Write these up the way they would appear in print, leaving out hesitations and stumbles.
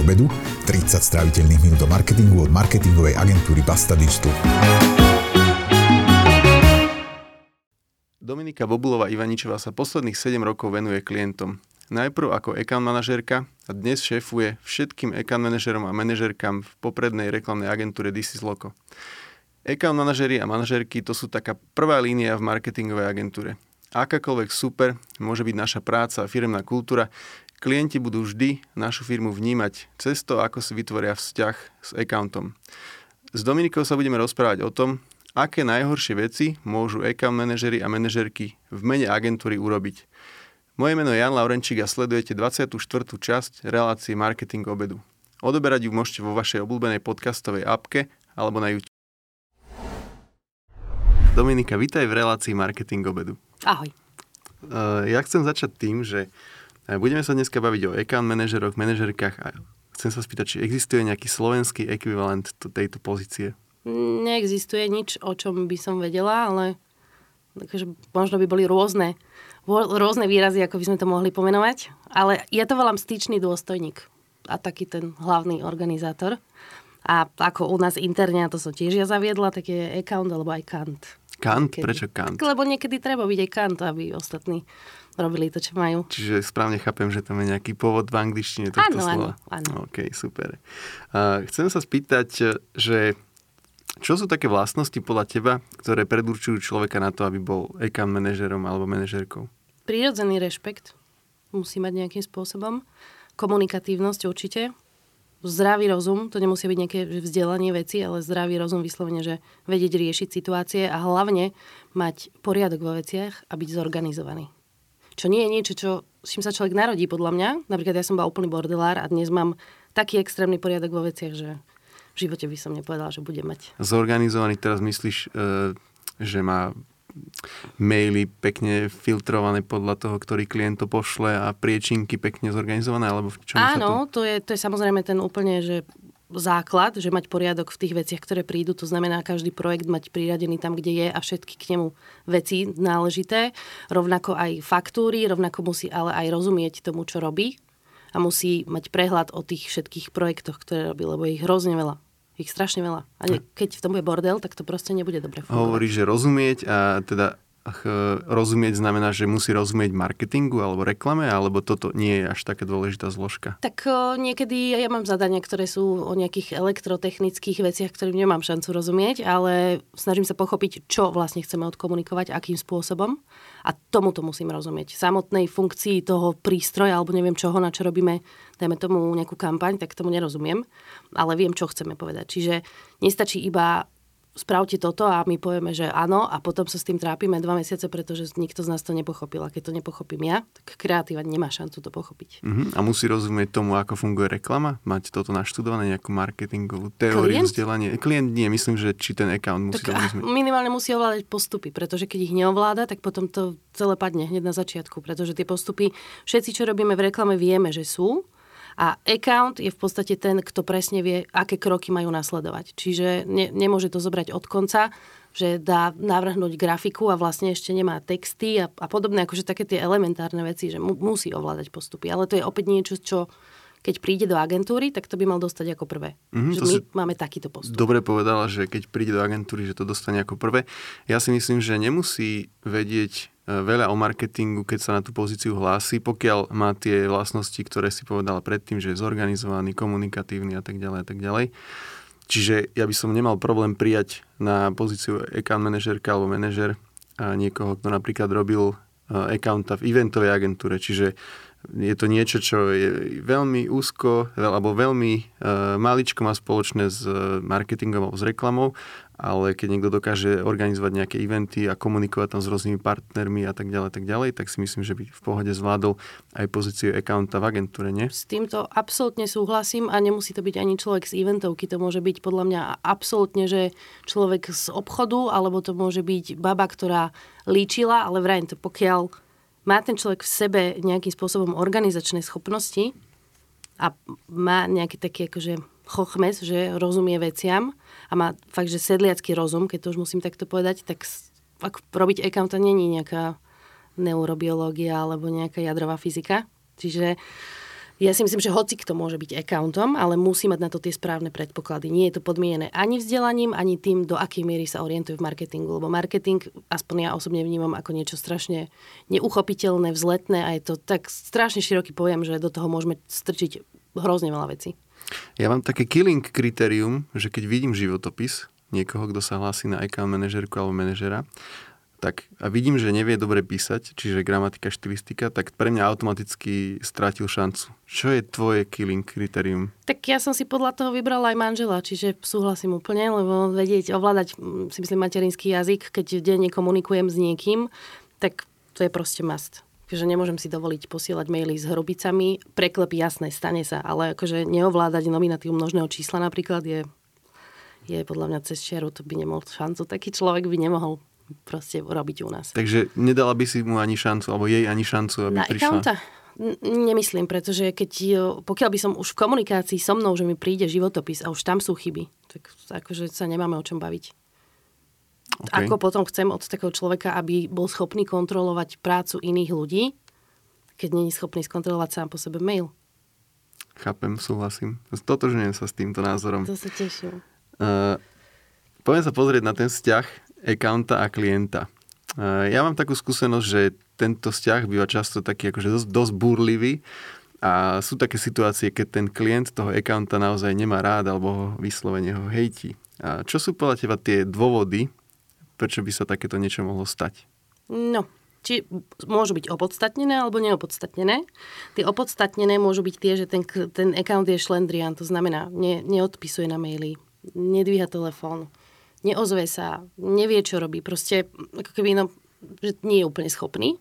obedu, 30 stráviteľných minút o marketingu od marketingovej agentúry Pastadistu. Dominika Bobulová Ivaničová sa posledných 7 rokov venuje klientom. Najprv ako account manažérka a dnes šéfuje všetkým account manažerom a manažérkam v poprednej reklamnej agentúre This is Loco. Account manažéri a manažérky to sú taká prvá línia v marketingovej agentúre. Akákoľvek super môže byť naša práca a firemná kultúra, klienti budú vždy našu firmu vnímať cez to, ako si vytvoria vzťah s accountom. S Dominikou sa budeme rozprávať o tom, aké najhoršie veci môžu account manažeri a manažerky v mene agentúry urobiť. Moje meno je Jan Laurenčík a sledujete 24. časť relácie Marketing obedu. Odoberať ju môžete vo vašej obľúbenej podcastovej appke alebo na YouTube. Dominika, vítaj v relácii Marketing obedu. Ahoj. Ja chcem začať tým, že budeme sa dneska baviť o account manažeroch, manažerkách a chcem sa spýtať, či existuje nejaký slovenský ekvivalent tejto pozície? Neexistuje nič, o čom by som vedela, ale takže možno by boli rôzne výrazy, ako by sme to mohli pomenovať, ale ja to volám styčný dôstojník a taký ten hlavný organizátor. A ako u nás interne, to som tiež ja zaviedla, tak je account alebo aj kant. Kant? Niekedy. Prečo kant? Tak, lebo niekedy treba byť aj kant, aby ostatní robili to, čo majú. Čiže správne chápem, že tam je nejaký pôvod v angličtine tohto slova. Áno. OK, super. Chcem sa spýtať, že čo sú také vlastnosti podľa teba, ktoré predurčujú človeka na to, aby bol account manažerom alebo manažerkou? Prirodzený rešpekt musí mať nejakým spôsobom. Komunikatívnosť určite. Zdravý rozum, to nemusí byť nejaké vzdelanie veci, ale zdravý rozum vyslovene, že vedieť riešiť situácie a hlavne mať poriadok vo veciach a byť zorganizovaný. Čo nie je niečo, s čím sa človek narodí, podľa mňa. Napríklad ja som bola úplný bordelár a dnes mám taký extrémny poriadok vo veciach, že v živote by som nepovedala, že budem mať. Zorganizovaný, teraz myslíš, že má maily pekne filtrované podľa toho, ktorý klient to pošle a priečinky pekne zorganizované, alebo v čom sa to... Áno, to je samozrejme ten úplne, že základ, že mať poriadok v tých veciach, ktoré prídu, to znamená každý projekt mať priradený tam, kde je a všetky k nemu veci náležité, rovnako aj faktúry, rovnako musí ale aj rozumieť tomu, čo robí a musí mať prehľad o tých všetkých projektoch, ktoré robí, lebo je ich hrozne veľa. Ich strašne veľa. A keď v tom je bordel, tak to proste nebude dobre fungovať. Hovoríš, že rozumieť a teda rozumieť znamená, že musí rozumieť marketingu alebo reklame, alebo toto nie je až taká dôležitá zložka? Tak niekedy ja mám zadania, ktoré sú o nejakých elektrotechnických veciach, ktorým nemám šancu rozumieť, ale snažím sa pochopiť, čo vlastne chceme odkomunikovať, akým spôsobom a tomuto musím rozumieť. Samotnej funkcii toho prístroja alebo neviem čoho, na čo robíme, dajme tomu nejakú kampaň, tak tomu nerozumiem, ale viem, čo chceme povedať. Čiže nestačí iba spravte toto a my povieme, že áno a potom sa s tým trápime 2 mesiace, pretože nikto z nás to nepochopil. A keď to nepochopím ja, tak kreatíva nemá šancu to pochopiť. A musí rozumieť tomu, ako funguje reklama? Mať toto naštudované, nejakú marketingovú teóriu, vzdelanie? Klient nie, myslím, že či ten account musí to rozumieť. Minimálne musí ovládať postupy, pretože keď ich neovláda, tak potom to celé padne hneď na začiatku, pretože tie postupy, všetci, čo robíme v reklame, vieme, že sú. A account je v podstate ten, kto presne vie, aké kroky majú nasledovať. Čiže nemôže to zobrať od konca, že dá navrhnúť grafiku a vlastne ešte nemá texty a podobné, akože také tie elementárne veci, že musí ovládať postupy. Ale to je opäť niečo, čo keď príde do agentúry, tak to by mal dostať ako prvé. Že my máme takýto postup. Dobre povedala, že keď príde do agentúry, že to dostane ako prvé. Ja si myslím, že nemusí vedieť veľa o marketingu, keď sa na tú pozíciu hlási, pokiaľ má tie vlastnosti, ktoré si povedala predtým, že je zorganizovaný, komunikatívny a tak ďalej a tak ďalej. Čiže ja by som nemal problém prijať na pozíciu account manažerka alebo manažer niekoho, kto napríklad robil accounta v eventovej agentúre, čiže je to niečo, čo je veľmi úzko, alebo veľmi maličko má spoločné s marketingom alebo s reklamou, ale keď niekto dokáže organizovať nejaké eventy a komunikovať tam s rôznymi partnermi a tak ďalej, tak si myslím, že by v pohode zvládol aj pozíciu accounta v agentúre, nie? S týmto absolútne súhlasím a nemusí to byť ani človek z eventovky, to môže byť podľa mňa absolútne, že človek z obchodu, alebo to môže byť baba, ktorá líčila, ale vrajím to, pokiaľ má ten človek v sebe nejakým spôsobom organizačné schopnosti a má nejaký taký akože chochmes, že rozumie veciam a má fakt, že sedliacký rozum, keď to už musím takto povedať, tak ak robiť account to není nejaká neurobiológia alebo nejaká jadrová fyzika. Čiže Ja si myslím, že hocikto môže byť accountom, ale musí mať na to tie správne predpoklady. Nie je to podmienené ani vzdelaním, ani tým, do akej miery sa orientuje v marketingu. Lebo marketing, aspoň ja osobne vnímam ako niečo strašne neuchopiteľné, vzletné a je to tak strašne široký pojem, že do toho môžeme strčiť hrozne veľa vecí. Ja mám také killing kritérium, že keď vidím životopis niekoho, kto sa hlási na account manažerku alebo manažera, tak a vidím, že nevie dobre písať, čiže gramatika, štilistika, tak pre mňa automaticky strátil šancu. Čo je tvoje killing kritérium? Tak ja som si podľa toho vybrala aj manžela, čiže súhlasím úplne, lebo vedieť, ovládať, si myslím, materinský jazyk, keď denne komunikujem s niekým, tak to je proste must. Že nemôžem si dovoliť posielať maily s hrubicami, preklep jasné, stane sa, ale akože neovládať nominatív množného čísla napríklad je podľa mňa cez čiaru, to by nemal šancu, taký človek by nemohol proste robiť u nás. Takže nedala by si mu ani šancu, alebo jej ani šancu, aby na prišla? Na accounta? Nemyslím, pretože pokiaľ by som už v komunikácii so mnou, že mi príde životopis a už tam sú chyby, tak akože sa nemáme o čom baviť. Okay. Ako potom chcem od takého človeka, aby bol schopný kontrolovať prácu iných ľudí, keď nie je schopný skontrolovať sám po sebe mail. Chápem, súhlasím. Totožňujem sa s týmto názorom. To sa teším. Poďme sa pozrieť na ten vzťah accounta a klienta. Ja mám takú skúsenosť, že tento vzťah býva často taký akože dosť búrlivý a sú také situácie, keď ten klient toho accounta naozaj nemá rád alebo ho vyslovene ho hejti. A čo sú podľa teba tie dôvody, prečo by sa takéto niečo mohlo stať? No, či môžu byť opodstatnené alebo neopodstatnené. Tie opodstatnené môžu byť tie, že ten account je šlendrián, to znamená, neodpisuje na maily, nedvíha telefón, neozve sa, nevie, čo robí. Proste, ako keby, no, že nie je úplne schopný.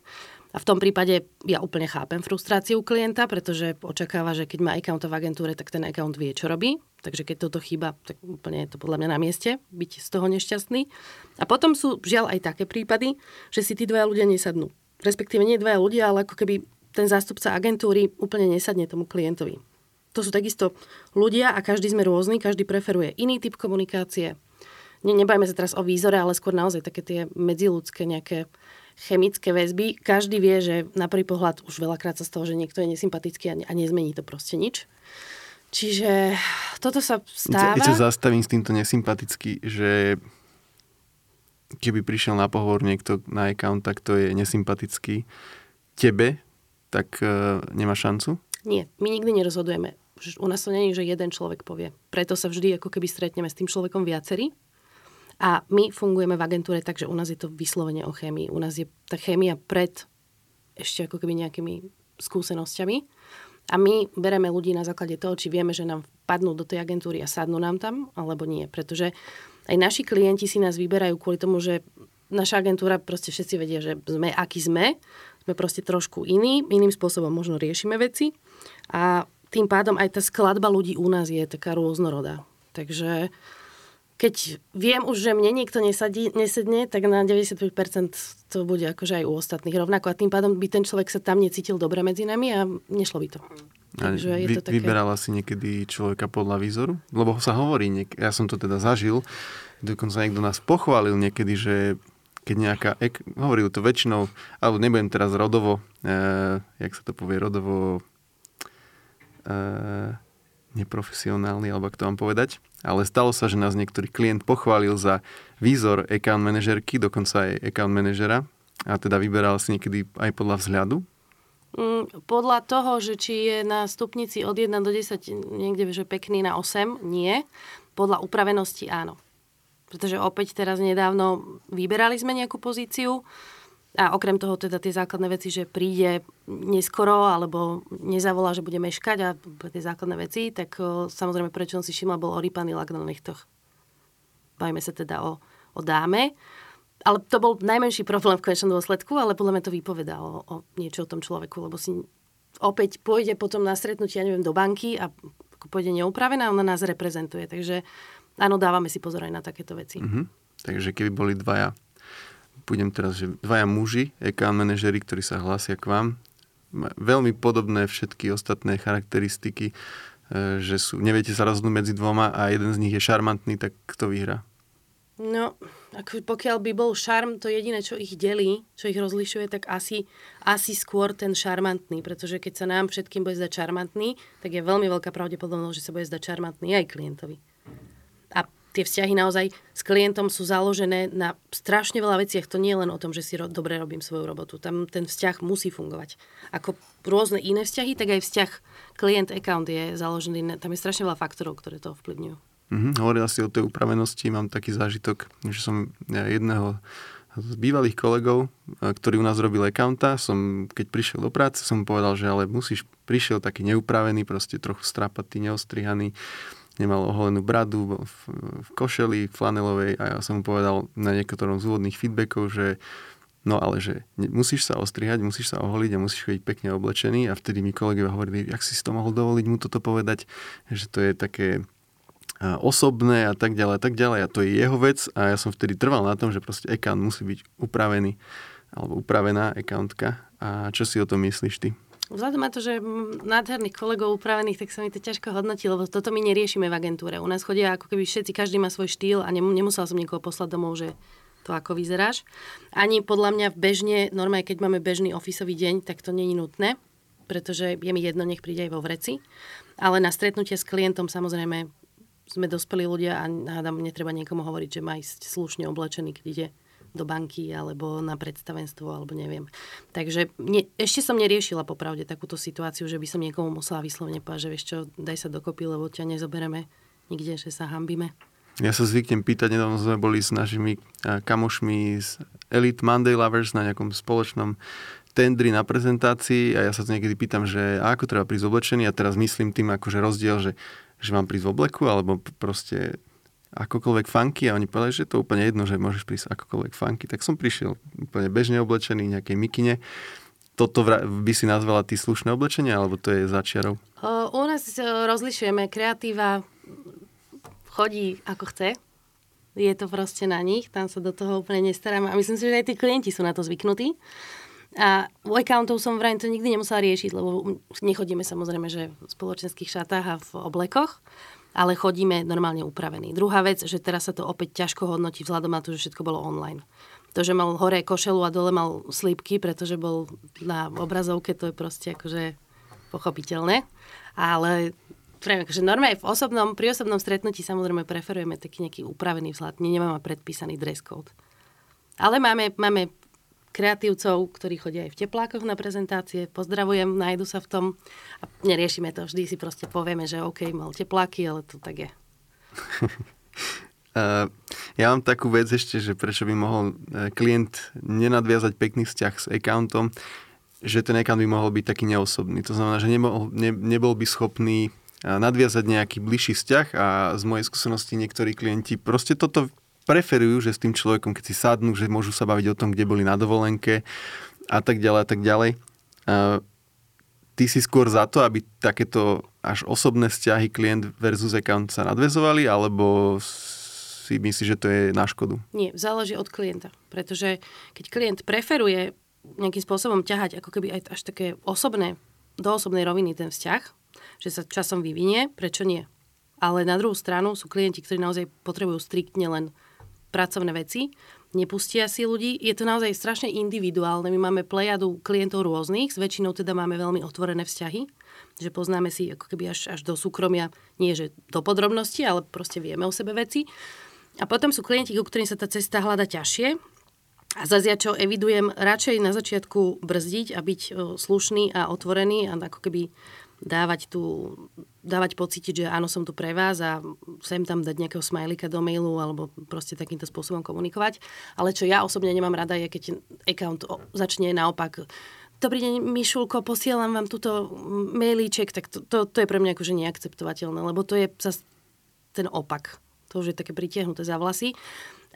A v tom prípade ja úplne chápem frustráciu klienta, pretože očakáva, že keď má account v agentúre, tak ten account vie, čo robí. Takže keď toto chýba, tak úplne je to podľa mňa na mieste, byť z toho nešťastný. A potom sú žiaľ aj také prípady, že si tí dvaja ľudia nesadnú. Respektíve nie dvaja ľudia, ale ako keby ten zástupca agentúry úplne nesadne tomu klientovi. To sú takisto ľudia a každý sme rôzny, každý preferuje iný typ komunikácie. Nebajme sa teraz o výzore, ale skôr naozaj také tie medziľudské nejaké chemické väzby. Každý vie, že na prvý pohľad už veľakrát sa z toho, že niekto je nesympatický a nezmení to proste nič. Čiže toto sa stáva. Ja sa zastavím s týmto nesympatický, že keby prišiel na pohovor niekto na account, tak to je nesympatický tebe, tak nemá šancu? Nie, my nikdy nerozhodujeme. U nás to nie je, že jeden človek povie. Preto sa vždy ako keby stretneme s tým človekom viacerí. A my fungujeme v agentúre, takže u nás je to vyslovene o chémii. U nás je tá chémia pred ešte ako keby nejakými skúsenosťami. A my bereme ľudí na základe toho, či vieme, že nám padnú do tej agentúry a sadnú nám tam, alebo nie. Pretože aj naši klienti si nás vyberajú kvôli tomu, že naša agentúra, proste všetci vedia, že sme, akí sme proste trošku iní, iným spôsobom možno riešime veci. A tým pádom aj tá skladba ľudí u nás je taká rôznorodá. Takže keď viem už, že mne niekto nesedne, tak na 95% to bude akože aj u ostatných rovnako. A tým pádom by ten človek sa tam necítil dobre medzi nami a nešlo by to. Takže je to také. Vyberala si niekedy človeka podľa výzoru? Lebo sa hovorí, ja som to teda zažil, dokonca niekto nás pochválil niekedy, že keď nejaká, hovoril to väčšinou, alebo nebudem teraz rodovo, jak sa to povie, rodovo neprofesionálny, alebo ak to mám povedať. Ale stalo sa, že nás niektorý klient pochválil za výzor account manažerky, dokonca aj account manažera. A teda vyberal si niekedy aj podľa vzhľadu? Podľa toho, že či je na stupnici od 1 do 10 niekde, že pekný na 8, nie. Podľa upravenosti áno. Pretože opäť teraz nedávno vyberali sme nejakú pozíciu a okrem toho teda tie základné veci, že príde neskoro alebo nezavolá, že bude meškať a tie základné veci, tak samozrejme prečo on si všimla, bol orýpaný lak na nechtoch. Bavíme sa teda o dáme. Ale to bol najmenší problém v konečnom dôsledku, ale podľa mňa to vypovedá o niečo o tom človeku, lebo si opäť pôjde potom na stretnutie, ja neviem, do banky a pôjde neupravená, ona nás reprezentuje. Takže áno, dávame si pozor aj na takéto veci. Mm-hmm. Takže keby boli dvaja že dvaja muži, account manažeri, ktorí sa hlásia k vám. Veľmi podobné všetky ostatné charakteristiky, že sú, neviete sa rozhodnúť medzi dvoma a jeden z nich je šarmantný, tak kto vyhrá? No, ako pokiaľ by bol šarm, to jediné, čo ich delí, čo ich rozlišuje, tak asi skôr ten šarmantný, pretože keď sa nám všetkým bude zdať šarmantný, tak je veľmi veľká pravdepodobnosť, že sa bude zdať šarmantný aj klientovi. A tie vzťahy naozaj s klientom sú založené na strašne veľa veciach. To nie je len o tom, že si dobre robím svoju robotu. Tam ten vzťah musí fungovať. Ako rôzne iné vzťahy, tak aj vzťah klient-account je založený. Tam je strašne veľa faktorov, ktoré to ovplyvňujú. Hovorila si o tej upravenosti, mám taký zážitok, že som jedného z bývalých kolegov, ktorý u nás robil accounta, keď prišiel do práce, som mu povedal, že ale prišiel taký neupravený, proste trochu strapatý, neostrihaný, nemal oholenú bradu, bol v košeli flanelovej a ja som mu povedal na niektorom z úvodných feedbackov, že no ale že musíš sa ostrihať, musíš sa oholiť a musíš chodiť pekne oblečený a vtedy mi kolegovia hovorili, jak si to mohol dovoliť mu toto povedať, že to je také osobné a tak ďalej a to je jeho vec a ja som vtedy trval na tom, že proste account musí byť upravený alebo upravená accountka. A čo si o tom myslíš ty? Vzhľadom na to, že nádherných kolegov upravených, tak sa mi to ťažko hodnotí, lebo toto my neriešime v agentúre. U nás chodia ako keby všetci, každý má svoj štýl a nemusel som niekoho poslať domov, že to ako vyzeráš. Ani podľa mňa bežne, normálne keď máme bežný ofisový deň, tak to nie je nutné, pretože je mi jedno, nech príde aj vo vreci. Ale na stretnutie s klientom samozrejme sme dospelí ľudia a hádam, netreba niekomu hovoriť, že má ísť slušne oblečený, keď ide do banky alebo na predstavenstvo, alebo neviem. Takže ešte som neriešila popravde takúto situáciu, že by som niekomu musela vyslovne povedať, že vieš čo, daj sa dokopy, lebo ťa nezobereme nikde, že sa hanbíme. Ja sa zvyknem pýtať, nedávno sme boli s našimi kamošmi z Elite Monday Lovers na nejakom spoločnom tendri na prezentácii a ja sa to niekedy pýtam, že ako treba prísť oblečený a teraz myslím tým akože rozdiel, že mám prísť v obleku, alebo proste akokoľvek funky a oni povedali, že je to úplne jedno, že môžeš prísť akokoľvek funky, tak som prišiel úplne bežne oblečený v nejakej mikine. Toto by si nazvala ty slušné oblečenie, alebo to je za čiarou? U nás rozlišujeme, kreatíva chodí ako chce, je to proste na nich, tam sa do toho úplne nestarám a myslím si, že aj tí klienti sú na to zvyknutí. A u accountov som vraj to nikdy nemusela riešiť, lebo nechodíme samozrejme, že v spoločenských šatách a v oblekoch, ale chodíme normálne upravení. Druhá vec, že teraz sa to opäť ťažko hodnotí vzhľadom na to, že všetko bolo online. To, že mal hore košelu a dole mal slípky, pretože bol na obrazovke, to je proste akože pochopiteľné. Ale akože normálne pri osobnom stretnutí samozrejme preferujeme taký nejaký upravený vzhľad. Nemáme predpísaný dress code. Ale máme kreatívcov, ktorí chodia aj v teplákoch na prezentácie. Pozdravujem, nájdu sa v tom. A neriešime to. Vždy si proste povieme, že OK, mal tepláky, ale to tak je. Ja mám takú vec ešte, že prečo by mohol klient nenadviazať pekný vzťah s accountom, že ten account by mohol byť taký neosobný. To znamená, že nebol by schopný nadviazať nejaký bližší vzťah a z mojej skúsenosti niektorí klienti proste toto preferujú, že s tým človekom, keď si sadnú, že môžu sa baviť o tom, kde boli na dovolenke a tak ďalej, a tak ďalej. Ty si skôr za to, aby takéto až osobné vzťahy klient versus account sa nadväzovali, alebo si myslíš, že to je na škodu? Nie, záleží od klienta, pretože keď klient preferuje nejakým spôsobom ťahať ako keby aj až také osobné, do osobnej roviny ten vzťah, že sa časom vyvinie, prečo nie? Ale na druhú stranu sú klienti, ktorí naozaj potrebujú striktne len pracovné veci, nepustia si ľudí. Je to naozaj strašne individuálne. My máme plejadu klientov rôznych, s väčšinou teda máme veľmi otvorené vzťahy, že poznáme si ako keby až do súkromia, nie že do podrobnosti, ale proste vieme o sebe veci. A potom sú klienti, ku ktorým sa tá cesta hľada ťažšie. A zase ja čo evidujem, radšej na začiatku brzdiť a byť slušný a otvorený a ako keby dávať pocítiť, že áno, som tu pre vás a sem tam dať nejakého smajlika do mailu alebo proste takýmto spôsobom komunikovať. Ale čo ja osobne nemám rada je, keď account začne naopak Dobrý deň, Mišulko, posielam vám túto mailíček, tak to je pre mňa akože neakceptovateľné, lebo to je zase ten opak. To už je také pritiahnuté za vlasy.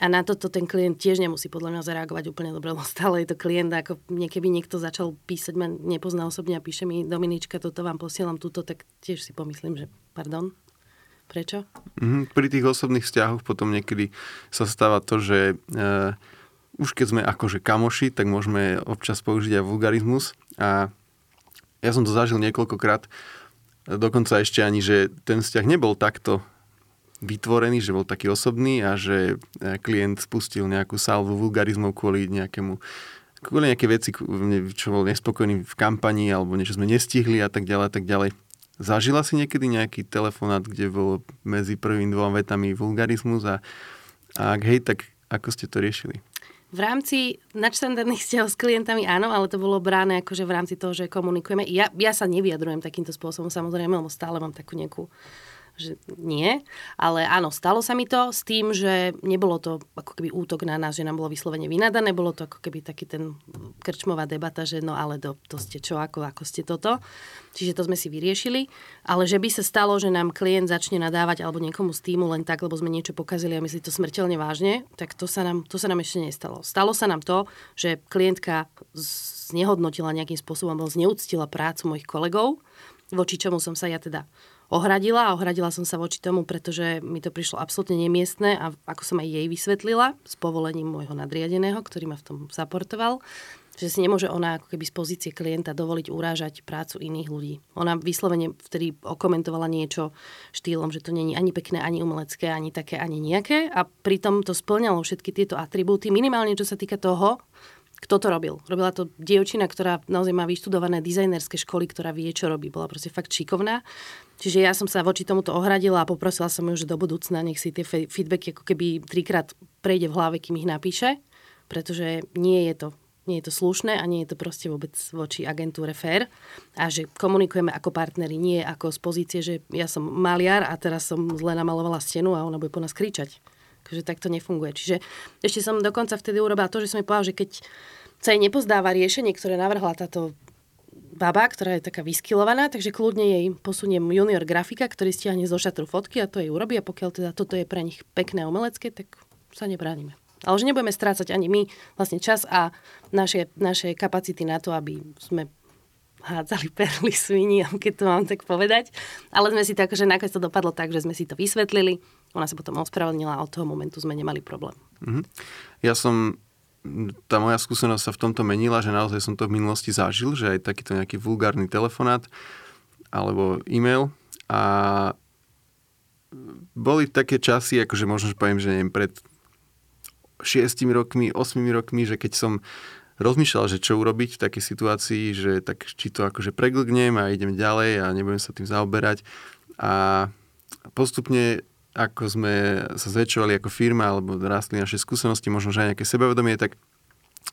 A na toto ten klient tiež nemusí podľa mňa zareagovať úplne dobre, lebo stále je to klient, ako niekeby niekto začal písať, ma nepozná osobne a píše mi Dominička, toto vám posielam, túto, tak tiež si pomyslím, že pardon, prečo? Pri tých osobných vzťahoch potom niekedy sa stáva to, že už keď sme akože kamoši, tak môžeme občas použiť aj vulgarizmus a ja som to zažil niekoľkokrát, dokonca ešte ani, že ten vzťah nebol takto vytvorený, že bol taký osobný a že klient spustil nejakú salvu vulgarizmov kvôli nejaké veci, čo bol nespokojný v kampani alebo niečo sme nestihli a tak ďalej, tak ďalej. Zažila si niekedy nejaký telefonát, kde bolo medzi prvými dvoma vetami vulgarizmus a ak hej, tak ako ste to riešili? V rámci nadštandardných vzťahov s klientami áno, ale to bolo bráne akože v rámci toho, že komunikujeme. Ja sa nevyjadrujem takýmto spôsobom, samozrejme, lebo stále mám takú nejakú, že nie. Ale áno, stalo sa mi to s tým, že nebolo to ako keby útok na nás, že nám bolo vyslovene vynadané, bolo to ako keby taký ten krčmová debata, že no ale to ste čo, ako ste toto. Čiže to sme si vyriešili. Ale že by sa stalo, že nám klient začne nadávať alebo niekomu z týmu len tak, lebo sme niečo pokazili a myslí to smrteľne vážne, tak to sa nám ešte nestalo. Stalo sa nám to, že klientka znehodnotila nejakým spôsobom alebo zneúctila prácu mojich kolegov, voči čomu som sa ja teda ohradila a ohradila som sa voči tomu, pretože mi to prišlo absolútne nemiestne a ako som aj jej vysvetlila s povolením môjho nadriadeného, ktorý ma v tom supportoval, že si nemôže ona ako keby z pozície klienta dovoliť urážať prácu iných ľudí. Ona vyslovene vtedy okomentovala niečo štýlom, že to nie je ani pekné, ani umelecké, ani také, ani nejaké a pritom to spĺňalo všetky tieto atribúty, minimálne čo sa týka toho, kto to robil. Robila to dievčina, ktorá naozaj má vyštudované dizajnerské školy, ktorá vie, čo robí. Bola proste fakt šikovná. Čiže ja som sa voči tomuto ohradila a poprosila som ju, že do budúcna nech si tie feedbacky ako keby 3-krát prejde v hlave, kým ich napíše, pretože nie je to slušné a nie je to proste vôbec voči agentúre fair. A že komunikujeme ako partneri, nie ako z pozície, že ja som maliar a teraz som zle namalovala stenu a ona bude po nás kričať. Takže tak to nefunguje. Čiže ešte som dokonca vtedy urobila to, že som jej povedala, že keď sa jej nepozdáva riešenie, ktoré navrhla táto baba, ktorá je taká vyskylovaná, takže kľudne jej posuniem junior grafika, ktorý stiahne zo šatru fotky a to jej urobí a pokiaľ teda toto je pre nich pekné umelecké, tak sa nebránime. Ale že nebudeme strácať ani my vlastne čas a naše kapacity na to, aby sme hádzali perly sviní, keď to mám tak povedať. Ale sme si tak, že nakoniec to dopadlo tak, že sme si to vysvetlili. Ona sa potom ospravedlnila a od toho momentu sme nemali problém. Mm-hmm. Tá moja skúsenosť sa v tomto menila, že naozaj som to v minulosti zažil, že aj takýto nejaký vulgárny telefonát alebo e-mail a boli také časy, akože možno, že poviem, že neviem, pred 6 rokmi, 8 rokmi, že keď som rozmýšľal, že čo urobiť v takej situácii, že tak či to akože preglgnem a idem ďalej a nebudem sa tým zaoberať. A postupne, ako sme sa zväčšovali ako firma alebo rástli naše skúsenosti, možno že aj nejaké sebavedomie, tak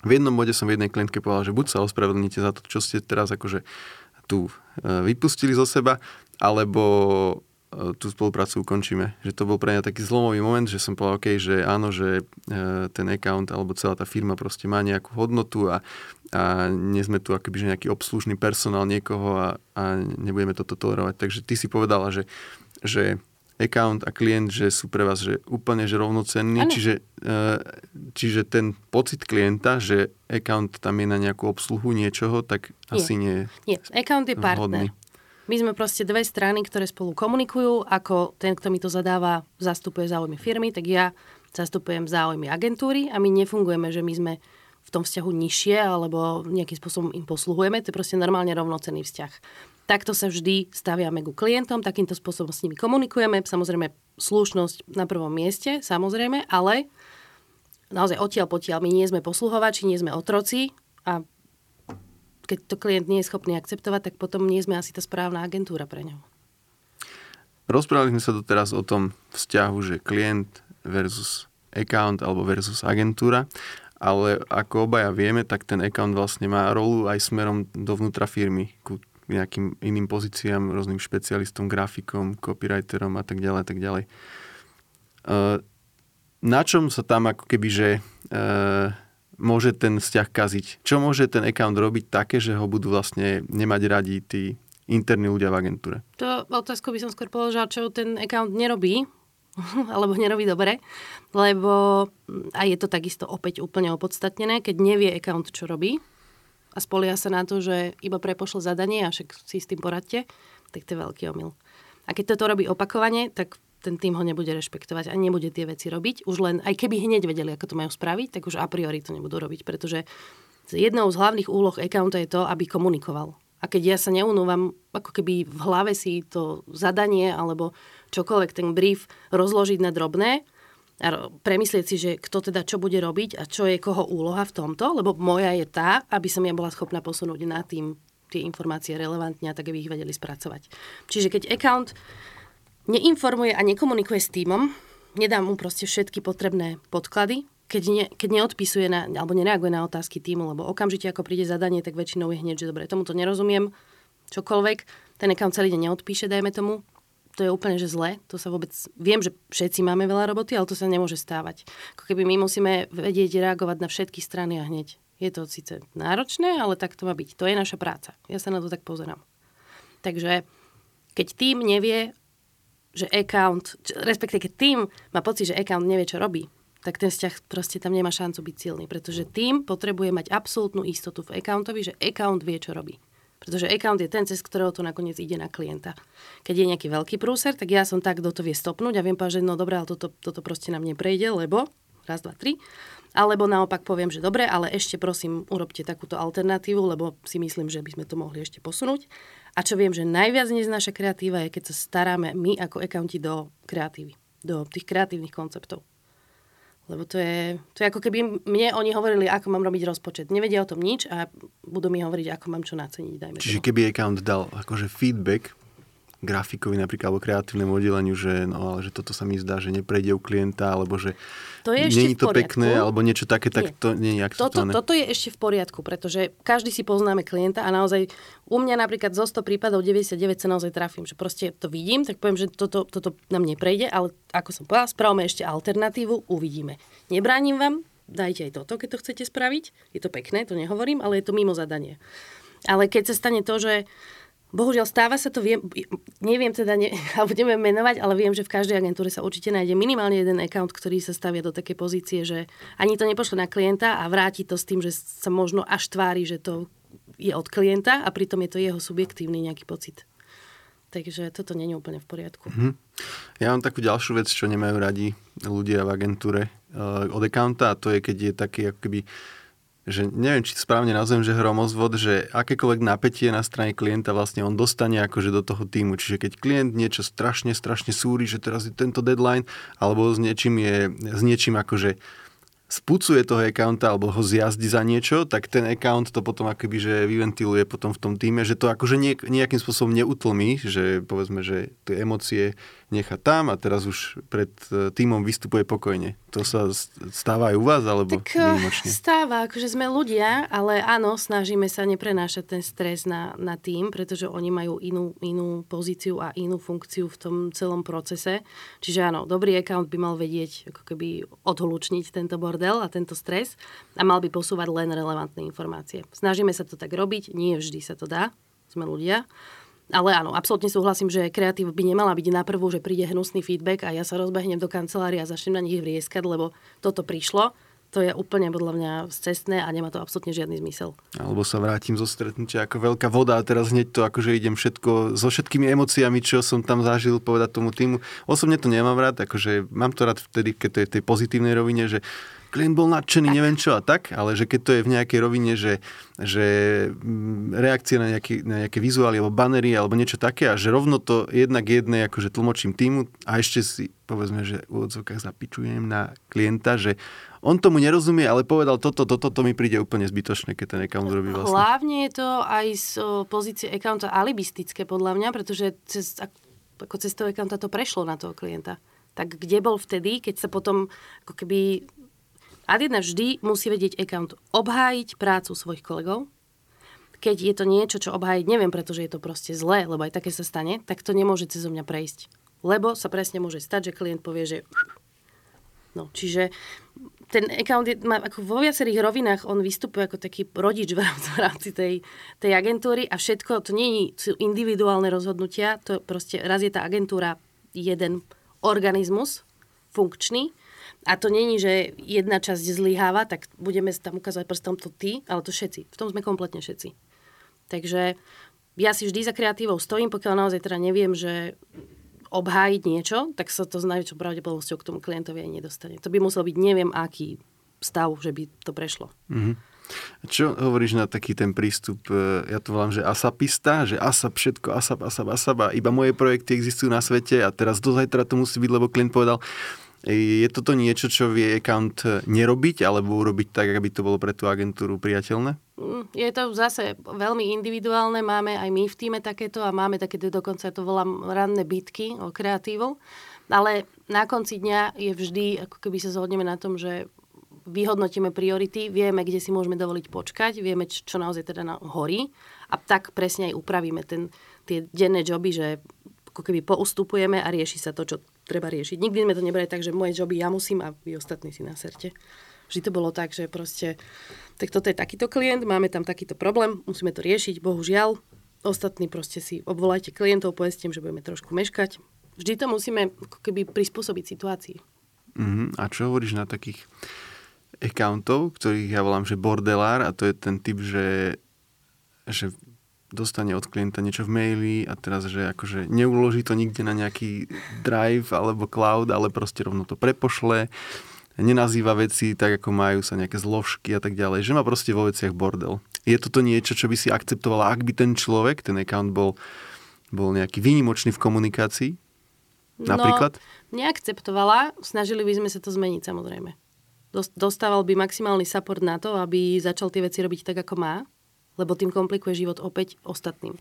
v jednom bode som v jednej klientke povedal, že buď sa ospravedlníte za to, čo ste teraz akože tu vypustili zo seba, alebo tú spoluprácu ukončíme. Že to bol pre mňa taký zlomový moment, že som povedal, OK, že áno, že ten account alebo celá tá firma proste má nejakú hodnotu a nie sme tu akoby, že nejaký obslužný personál niekoho a nebudeme toto tolerovať. Takže ty si povedala, že account a klient, že sú pre vás že úplne že rovnocenní, čiže ten pocit klienta, že account tam je na nejakú obsluhu niečoho, tak asi nie. Account je partner. My sme proste dve strany, ktoré spolu komunikujú, ako ten, kto mi to zadáva, zastupuje záujmy firmy, tak ja zastupujem záujmy agentúry a my nefungujeme, že my sme v tom vzťahu nižšie alebo nejakým spôsobom im posluhujeme, to je proste normálne rovnocenný vzťah. Takto sa vždy staviame ku klientom, takýmto spôsobom s nimi komunikujeme, samozrejme slušnosť na prvom mieste, samozrejme, ale naozaj odtiaľ potiaľ, my nie sme posluhovači, nie sme otroci a keď to klient nie je schopný akceptovať, tak potom nie sme asi tá správna agentúra pre ňo. Rozprávali sme sa doteraz o tom vzťahu, že klient versus account alebo versus agentúra, ale ako obaja vieme, tak ten account vlastne má rolu aj smerom dovnútra firmy, ku nejakým iným pozíciám, rôznym špecialistom, grafikom, copywriterom a tak ďalej, tak ďalej. Na čom sa tam ako keby, že môže ten vzťah kaziť? Čo môže ten account robiť také, že ho budú vlastne nemať radi tí interní ľudia v agentúre? To otázku by som skôr položila, čo ten account nerobí, alebo nerobí dobre, lebo a je to takisto opäť úplne opodstatnené, keď nevie account, čo robí a spolia sa na to, že iba prepošle zadanie a však si s tým poradte, tak to je veľký omyl. A keď toto robí opakovane, tak ten tým ho nebude rešpektovať a nebude tie veci robiť. Už len, aj keby hneď vedeli, ako to majú spraviť, tak už a priori to nebudú robiť, pretože jednou z hlavných úloh accounta je to, aby komunikoval. A keď ja sa neunúvam, ako keby v hlave si to zadanie alebo čokoľvek, ten brief rozložiť na drobné a premyslieť si, že kto teda čo bude robiť a čo je koho úloha v tomto, lebo moja je tá, aby som ja bola schopná posunúť na tým tie informácie relevantne a tak, aby ich vedeli spracovať. Čiže keď account neinformuje a nekomunikuje s tímom, nedá mu proste všetky potrebné podklady, keď neodpisuje na, alebo nereaguje na otázky týmu, lebo okamžite ako príde zadanie, tak väčšinou je hneď, že dobre, tomu to nerozumiem, čokoľvek, ten account celý deň neodpíše, dajme tomu, to je úplne, že zle, to sa vôbec, viem, že všetci máme veľa roboty, ale to sa nemôže stávať. Ako keby my musíme vedieť reagovať na všetky strany a hneď. Je to síce náročné, ale tak to má byť, to je naša práca, ja sa na to tak pozerám. Takže keď tým nevie, že account, respektíve keď tým má pocit, že account nevie, čo robí, tak ten vzťah proste tam nemá šancu byť silný, pretože tým potrebuje mať absolútnu istotu v accountovi, že account vie, čo robí. Pretože account je ten, cez ktorého to nakoniec ide na klienta. Keď je nejaký veľký prúser, tak ja som tak, kto to vie stopnúť a viem povedať, že no dobré, ale toto proste nám neprejde, lebo raz, dva, tri. Alebo naopak poviem, že dobre, ale ešte prosím, urobte takúto alternatívu, lebo si myslím, že by sme to mohli ešte posunúť. A čo viem, že najviac neznáša kreatíva je, keď sa staráme my ako accounti do kreatívy, do tých kreatívnych konceptov. Lebo to je ako keby mne oni hovorili, ako mám robiť rozpočet. Nevedia o tom nič a budú mi hovoriť, ako mám čo naceniť. Dajme čiže toho. Keby account dal akože feedback grafikovi napríklad alebo kreatívnemu oddeleniu, že no ale že toto sa mi zdá, že neprejde u klienta, alebo že to je nie je to pekné, alebo niečo také, tak nie. To nie je akceptované. Toto je ešte v poriadku, pretože každý si poznáme klienta a naozaj u mňa napríklad zo 100 prípadov 99 sa naozaj trafím, že proste to vidím, tak poviem, že toto nám neprejde, ale ako som povedala, spravme ešte alternatívu, uvidíme. Nebránim vám, dajte aj toto, keď to chcete spraviť. Je to pekné, to nehovorím, ale je to mimo zadanie. Ale keď sa stane to, že bohužiaľ, stáva sa to, neviem menovať, ale viem, že v každej agentúre sa určite nájde minimálne jeden account, ktorý sa stavia do takej pozície, že ani to nepošle na klienta a vráti to s tým, že sa možno až tvári, že to je od klienta a pritom je to jeho subjektívny nejaký pocit. Takže toto nie je úplne v poriadku. Mhm. Ja mám takú ďalšiu vec, čo nemajú radi ľudia v agentúre od accounta, a to je, keď je taký ako keby, že neviem, či správne nazvem, že hromozvod, že akékoľvek napätie na strane klienta vlastne on dostane akože do toho týmu. Čiže keď klient niečo strašne súri, že teraz je tento deadline, alebo s niečím akože spúcuje toho accounta, alebo ho zjazdí za niečo, tak ten account to potom akoby, že vyventiluje potom v tom týme, že to akože nejakým spôsobom neutlmí, že povedzme, že tie emócie nechá tam a teraz už pred týmom vystupuje pokojne. To sa stáva aj u vás, alebo výnimočne? Tak stáva, akože sme ľudia, ale áno, snažíme sa neprenášať ten stres na tým, pretože oni majú inú pozíciu a inú funkciu v tom celom procese. Čiže áno, dobrý account by mal vedieť, ako keby odhlučniť tento bordel a tento stres a mal by posúvať len relevantné informácie. Snažíme sa to tak robiť, nie vždy sa to dá, sme ľudia, ale áno, absolútne súhlasím, že kreatív by nemala byť na prvú, že príde hnusný feedback a ja sa rozbehnem do kancelárie a začnem na nich vrieskať, lebo toto prišlo, to je úplne podľa mňa scestné a nemá to absolútne žiadny zmysel. Alebo sa vrátim zo stretnutia ako veľká voda a teraz hneď to akože idem všetko so všetkými emóciami, čo som tam zažil, povedať tomu týmu. Osobne to nemám rád, akože mám to rád vtedy, keď to je v tej pozitívnej rovine, že klient bol nadšený, neviem čo a tak, ale že keď to je v nejakej rovine, že reakcie na nejaké vizuály alebo banery alebo niečo také a že rovno to jednak jednej akože tlmočím týmu a ešte si povedzme, že v odzvukách zapičujem na klienta, že on tomu nerozumie, ale povedal toto, to mi príde úplne zbytočné, keď ten account robí vlastne. Hlavne je to aj z pozície accounta alibistické podľa mňa, pretože cez toho accounta to prešlo na toho klienta. Tak kde bol vtedy, keď sa potom ako keby Adina vždy musí vedieť account obhájiť prácu svojich kolegov. Keď je to niečo, čo obhájiť neviem, pretože je to proste zlé, lebo aj také sa stane, tak to nemôže cez mňa prejsť. Lebo sa presne môže stať, že klient povie, že no, čiže ten account má ako vo viacerých rovinách, on vystupuje ako taký rodič v rámci tej agentúry a všetko, to nie sú individuálne rozhodnutia, to proste raz je tá agentúra jeden organizmus funkčný. A to není, že jedna časť zlyháva, tak budeme tam ukazovať prstom to ty, ale to všetci. V tom sme kompletne všetci. Takže ja si vždy za kreatívou stojím, pokiaľ naozaj teda neviem, že obhájiť niečo, tak sa to s najväčšou pravdepodobnosťou k tomu klientovi aj nedostane. To by musel byť neviem aký stav, že by to prešlo. Mm-hmm. Čo hovoríš na taký ten prístup, ja to volám, že asapista, že asap všetko, asap a iba moje projekty existujú na svete a teraz do zajtra to musí byť, lebo klient povedal, je toto niečo, čo vie account nerobiť, alebo urobiť tak, aby to bolo pre tú agentúru priateľné? Je to zase veľmi individuálne, máme aj my v týme takéto a máme takéto, dokonca to volám ranné bitky o kreatívov, ale na konci dňa je vždy, ako keby sa zhodneme na tom, že vyhodnotíme priority, vieme, kde si môžeme dovoliť počkať, vieme, čo naozaj teda horí a tak presne aj upravíme tie denné joby, že ako keby poustupujeme a rieši sa to, čo treba riešiť. Nikdy sme to nebrali tak, že moje joby ja musím a vy ostatní si naserte. Vždy to bolo tak, že proste, tak toto je takýto klient, máme tam takýto problém, musíme to riešiť, bohužiaľ. Ostatní proste si obvolajte klientov, povedzte im, že budeme trošku meškať. Vždy to musíme keby prispôsobiť situácii. A čo hovoríš na takých accountov, ktorých ja volám, že bordelár, a to je ten typ, že dostane od klienta niečo v maili a teraz, že akože neuloží to nikde na nejaký drive alebo cloud, ale proste rovno to prepošle, nenazýva veci tak, ako majú sa nejaké zložky a tak ďalej, že má proste vo veciach bordel. Je toto niečo, čo by si akceptovala, ak by ten človek, ten account bol nejaký výnimočný v komunikácii? Napríklad? No, neakceptovala, snažili by sme sa to zmeniť samozrejme. Dostával by maximálny support na to, aby začal tie veci robiť tak, ako má, lebo tým komplikuje život opäť ostatným.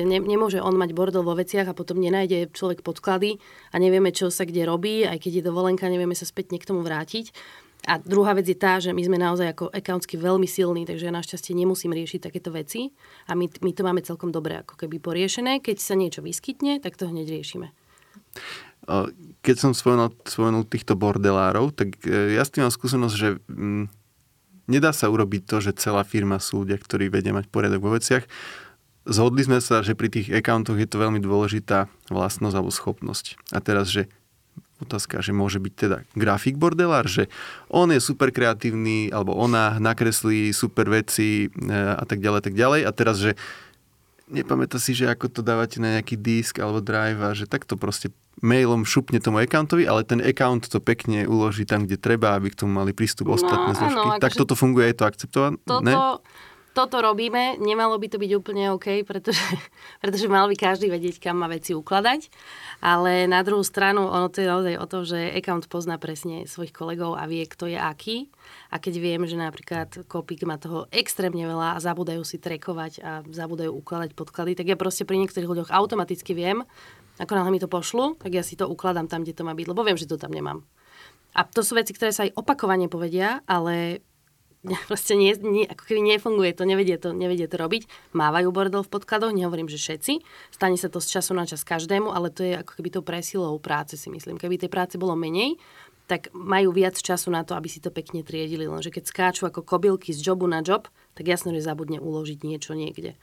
Nemôže on mať bordel vo veciach a potom nenájde človek podklady a nevieme, čo sa kde robí, aj keď je dovolenka, nevieme sa späť k tomu vrátiť. A druhá vec je tá, že my sme naozaj ako accountsky veľmi silní, takže ja našťastie nemusím riešiť takéto veci a my to máme celkom dobre ako keby poriešené. Keď sa niečo vyskytne, tak to hneď riešime. Keď som spomenul týchto bordelárov, tak ja s tým mám skúsenosť, že nedá sa urobiť to, že celá firma sú ľudia, ktorí vedia mať poriadok vo veciach. Zhodli sme sa, že pri tých accountoch je to veľmi dôležitá vlastnosť alebo schopnosť. A teraz, že otázka, že môže byť teda grafik bordelár, že on je super kreatívny, alebo ona nakreslí super veci a tak ďalej, tak ďalej. A teraz, že nepamätá si, že ako to dávate na nejaký disk alebo drive a že takto proste mailom šupne tomu accountovi, ale ten account to pekne uloží tam, kde treba, aby k tomu mali prístup ostatné zložky. Áno, tak toto funguje, je to akceptované? Toto robíme, nemalo by to byť úplne OK, pretože mal by každý vedieť, kam má veci ukladať, ale na druhú stranu ono to je naozaj o tom, že account pozná presne svojich kolegov a vie, kto je aký. A keď viem, že napríklad kopík má toho extrémne veľa a zabudajú si trackovať a zabudajú ukladať podklady, tak ja proste pri niektorých ľuďoch automaticky viem, ako náhle mi to pošlu, tak ja si to ukladám tam, kde to má byť, lebo viem, že to tam nemám. A to sú veci, ktoré sa aj opakovane povedia, ale proste ako keby nefunguje to, nevedie to robiť. Mávajú bordel v podkladoch, nehovorím, že všetci. Stane sa to z času na čas každému, ale to je ako keby to presilou práce, si myslím. Keby tej práce bolo menej, tak majú viac času na to, aby si to pekne triedili. Lenže keď skáču ako kobylky z jobu na job, tak jasno, že zabudne uložiť niečo niekde.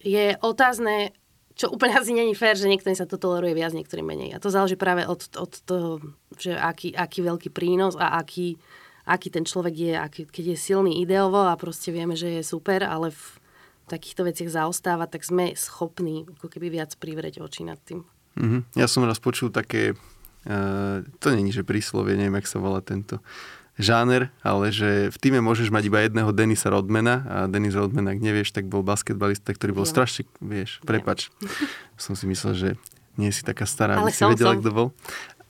Je otázne, čo úplne asi není fér, že niektorým sa to toleruje viac, niektorým menej. A to záleží práve od toho, že aký veľký prínos a aký ten človek je, keď je silný ideovo a proste vieme, že je super, ale v takýchto veciach zaostáva, tak sme schopní ako keby viac privrieť oči nad tým. Ja som raz počul také, to není, že príslovie, neviem, jak sa volá tento žáner, ale že v týme môžeš mať iba jedného Denisa Rodmana a Denis Rodman, ak nevieš, tak bol basketbalista, ktorý bol strašne, vieš, prepač. Som si myslel, že nie si taká stará, ale aby si vedela, kto bol.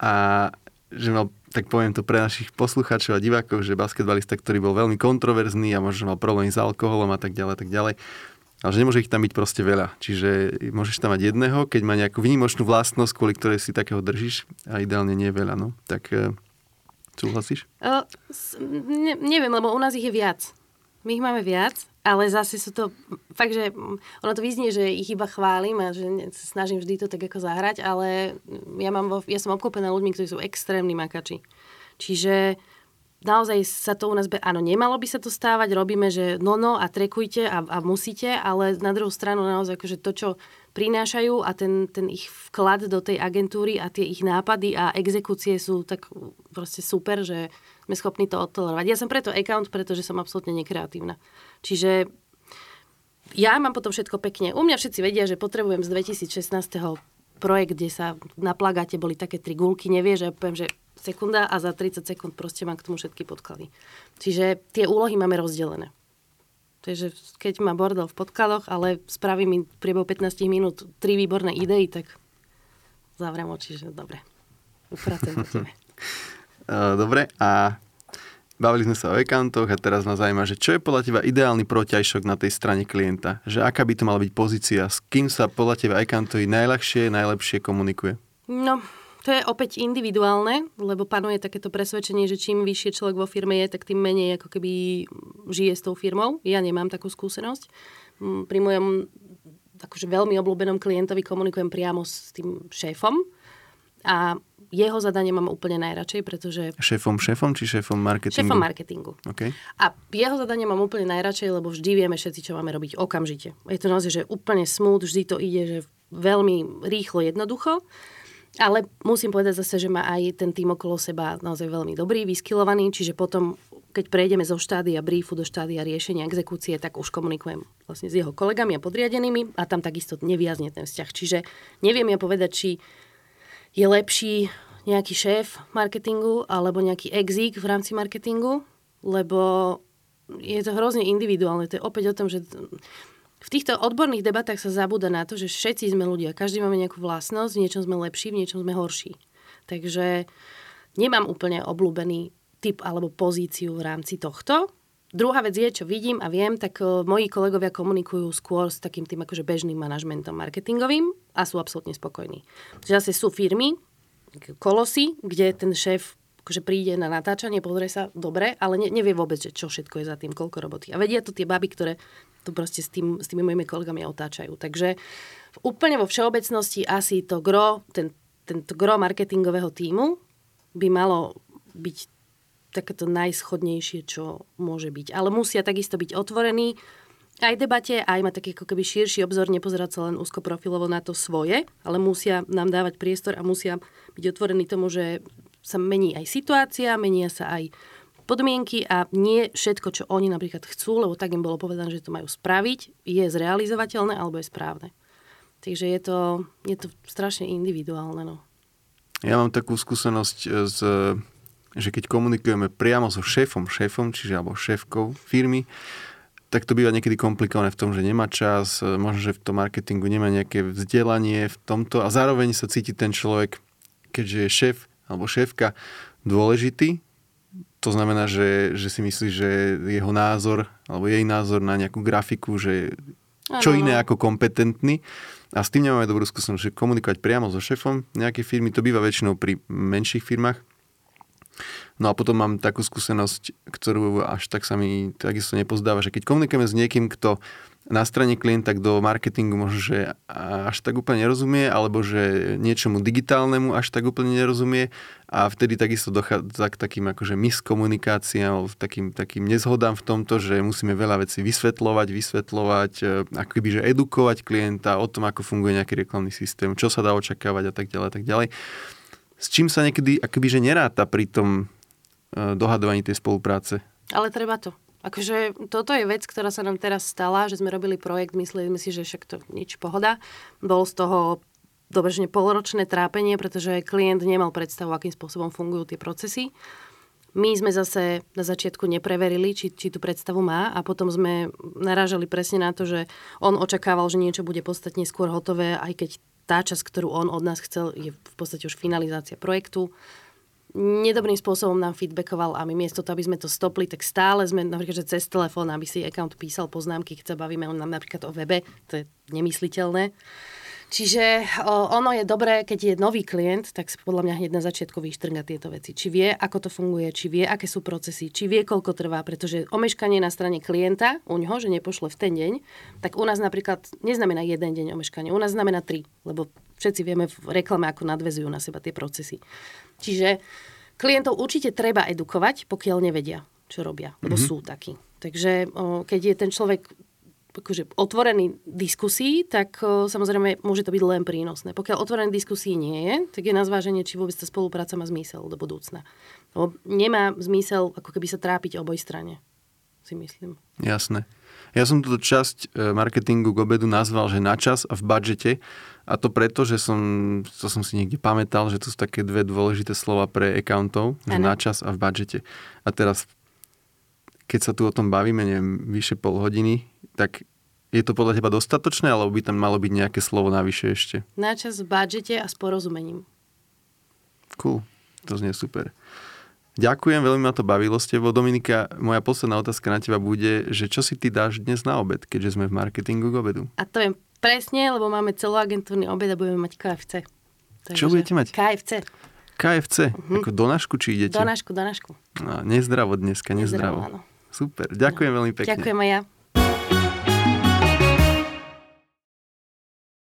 A že mal, tak poviem to pre našich poslucháčov a divákov, že basketbalista, ktorý bol veľmi kontroverzný a možno mal problém s alkoholom a tak ďalej. Ale že nemôže ich tam byť proste veľa. Čiže môžeš tam mať jedného, keď má nejakú výnimočnú vlastnosť, kvôli ktorej si takého držíš a ideálne nie veľa, no. Tak súhlasíš? Neviem, lebo u nás ich je viac. My ich máme viac, ale zase sú to fakt, že ono to vyznie, že ich iba chválim a že snažím vždy to tak ako zahrať, ale ja som obklopená ľuďmi, ktorí sú extrémni makači. Čiže naozaj sa to u nás, áno, nemalo by sa to stávať, robíme, že no a trekujte a musíte, ale na druhú stranu naozaj akože to, čo prinášajú a ten ich vklad do tej agentúry a tie ich nápady a exekúcie sú tak proste super, že sme schopní to odtolerovať. Ja som preto account, pretože som absolútne nekreatívna. Čiže ja mám potom všetko pekne. U mňa všetci vedia, že potrebujem z 2016. projekt, kde sa na plagáte boli také tri gulky, nevieš, že ja poviem, že sekunda a za 30 sekúnd proste mám k tomu všetky podklady. Čiže tie úlohy máme rozdelené. Takže keď má bordel v podkladoch, ale spraví mi v priebehu 15 minút 3 výborné idei, tak zavriem oči, že dobre. Upracujem to tebe. Dobre, a bavili sme sa o accountoch a teraz ma zaujíma, že čo je podľa teba ideálny protiažok na tej strane klienta? Že aká by to mala byť pozícia? S kým sa podľa teba accountovi najľahšie, najlepšie komunikuje? No, to je opäť individuálne, lebo panuje takéto presvedčenie, že čím vyššie človek vo firme je, tak tým menej ako keby žije s tou firmou. Ja nemám takú skúsenosť. Pri mojom akože veľmi obľúbenom klientovi komunikujem priamo s tým šéfom a jeho zadanie mám úplne najradšej, pretože... Šéfom či šéfom marketingu? Šéfom marketingu. Okay. A jeho zadanie mám úplne najradšej, lebo vždy vieme všetci, čo máme robiť okamžite. Je to naozaj, že úplne smooth, vždy to ide že veľmi rýchlo, jednoducho. Ale musím povedať zase, že má aj ten tým okolo seba naozaj veľmi dobrý, vyskilovaný, čiže potom, keď prejdeme zo štádia briefu do štádia riešenia exekúcie, tak už komunikujem vlastne s jeho kolegami a podriadenými a tam takisto neviazne ten vzťah. Čiže neviem ja povedať, či je lepší nejaký šéf marketingu alebo nejaký exík v rámci marketingu, lebo je to hrozne individuálne. To je opäť o tom, že... V týchto odborných debatách sa zabúda na to, že všetci sme ľudia, každý máme nejakú vlastnosť, v niečom sme lepší, v niečom sme horší. Takže nemám úplne obľúbený typ alebo pozíciu v rámci tohto. Druhá vec je, čo vidím a viem, tak moji kolegovia komunikujú skôr s takým tým akože bežným manažmentom marketingovým a sú absolútne spokojní. Zase sú firmy, kolosy, kde ten šéf akože príde na natáčanie, pozrie sa, dobre, ale nevie vôbec, že čo všetko je za tým, koľko roboty. A vedia to tie baby, ktoré to proste s tými mojimi kolegami otáčajú. Takže úplne vo všeobecnosti asi to gro, tento gro marketingového tímu by malo byť takéto najschodnejšie, čo môže byť. Ale musia takisto byť otvorení aj debate, aj mať taký ako keby širší obzor, nepozerať sa len úzkoprofilovo na to svoje, ale musia nám dávať priestor a musia byť otvorení tomu, že sa mení aj situácia, menia sa aj podmienky a nie všetko, čo oni napríklad chcú, lebo tak im bolo povedané, že to majú spraviť, je zrealizovateľné alebo je správne. Takže je to strašne individuálne. No. Ja mám takú skúsenosť, že keď komunikujeme priamo so šéfom, čiže alebo šéfkou firmy, tak to býva niekedy komplikované v tom, že nemá čas, možno, že v tom marketingu nemá nejaké vzdelanie v tomto a zároveň sa cíti ten človek, keďže je šéf alebo šéfka dôležitý. To znamená, že si myslí, že jeho názor, alebo jej názor na nejakú grafiku, že čo iné ako kompetentný. A s tým nemáme dobrú skúsenosť, že komunikovať priamo so šéfom nejakej firmy, to býva väčšinou pri menších firmách. No a potom mám takú skúsenosť, ktorú až tak sa mi takisto nepozdáva, že keď komunikujeme s niekým, kto na strane klienta, kto marketingu možno, že až tak úplne nerozumie, alebo že niečomu digitálnemu až tak úplne nerozumie a vtedy takisto dochádza k takým akože miskomunikáciám alebo takým nezhodám v tomto, že musíme veľa vecí vysvetľovať, akoby, že edukovať klienta o tom, ako funguje nejaký reklamný systém, čo sa dá očakávať a tak ďalej, tak ďalej. S čím sa niekedy akobyže neráta pri tom dohadovaní tej spolupráce. Ale treba to. Akože toto je vec, ktorá sa nám teraz stala, že sme robili projekt, mysleli sme si, že však to nič pohoda. Bolo z toho dobržne polročné trápenie, pretože klient nemal predstavu, akým spôsobom fungujú tie procesy. My sme zase na začiatku nepreverili, či tú predstavu má a potom sme narážali presne na to, že on očakával, že niečo bude podstatne skôr hotové, aj keď tá časť, ktorú on od nás chcel, je v podstate už finalizácia projektu. Nedobrým spôsobom nám feedbackoval a my miesto toho, aby sme to stopli, tak stále sme napríklad, že cez telefón, aby si account písal poznámky, keď sa bavíme on nám napríklad o webe, to je nemysliteľné. Čiže ono je dobré, keď je nový klient, tak podľa mňa hneď na začiatku vyštrnga tieto veci. Či vie, ako to funguje, či vie, aké sú procesy, či vie, koľko trvá, pretože omeškanie na strane klienta, u ňoho, že nepošle v ten deň, tak u nás napríklad neznamená jeden deň omeškanie, u nás znamená 3, lebo všetci vieme v reklame, ako nadväzujú na seba tie procesy. Čiže klientov určite treba edukovať, pokiaľ nevedia, čo robia, lebo sú takí. Takže keď je ten človek akože otvorený diskusii, tak samozrejme môže to byť len prínosné. Pokiaľ otvorený diskusii nie je, tak je na zváženie, či vôbec tá spolupráca má zmysel do budúcna. Lebo nemá zmysel ako keby sa trápiť oboj strane, si myslím. Jasné. Ja som túto časť marketingu k obedu nazval, že na čas a v budžete. A to preto, že som si niekde pamätal, že to sú také dve dôležité slova pre accountov, že na čas a v budžete. A teraz, keď sa tu o tom bavíme, neviem, vyše pol hodiny, tak je to podľa teba dostatočné, alebo by tam malo byť nejaké slovo navyše ešte? Na čas v budžete a s porozumením. Cool, to znie super. Ďakujem, veľmi ma to bavilo s tebou. Dominika, moja posledná otázka na teba bude, že čo si ty dáš dnes na obed, keďže sme v marketingu k obedu? A to je presne, lebo máme celoagentúrny obed a budeme mať KFC. Takže čo budete mať? KFC. KFC? Ako donášku či idete? Donášku. No, nezdravo dneska. Nezdravo, áno. Super, ďakujem veľmi pekne. Ďakujem aj ja.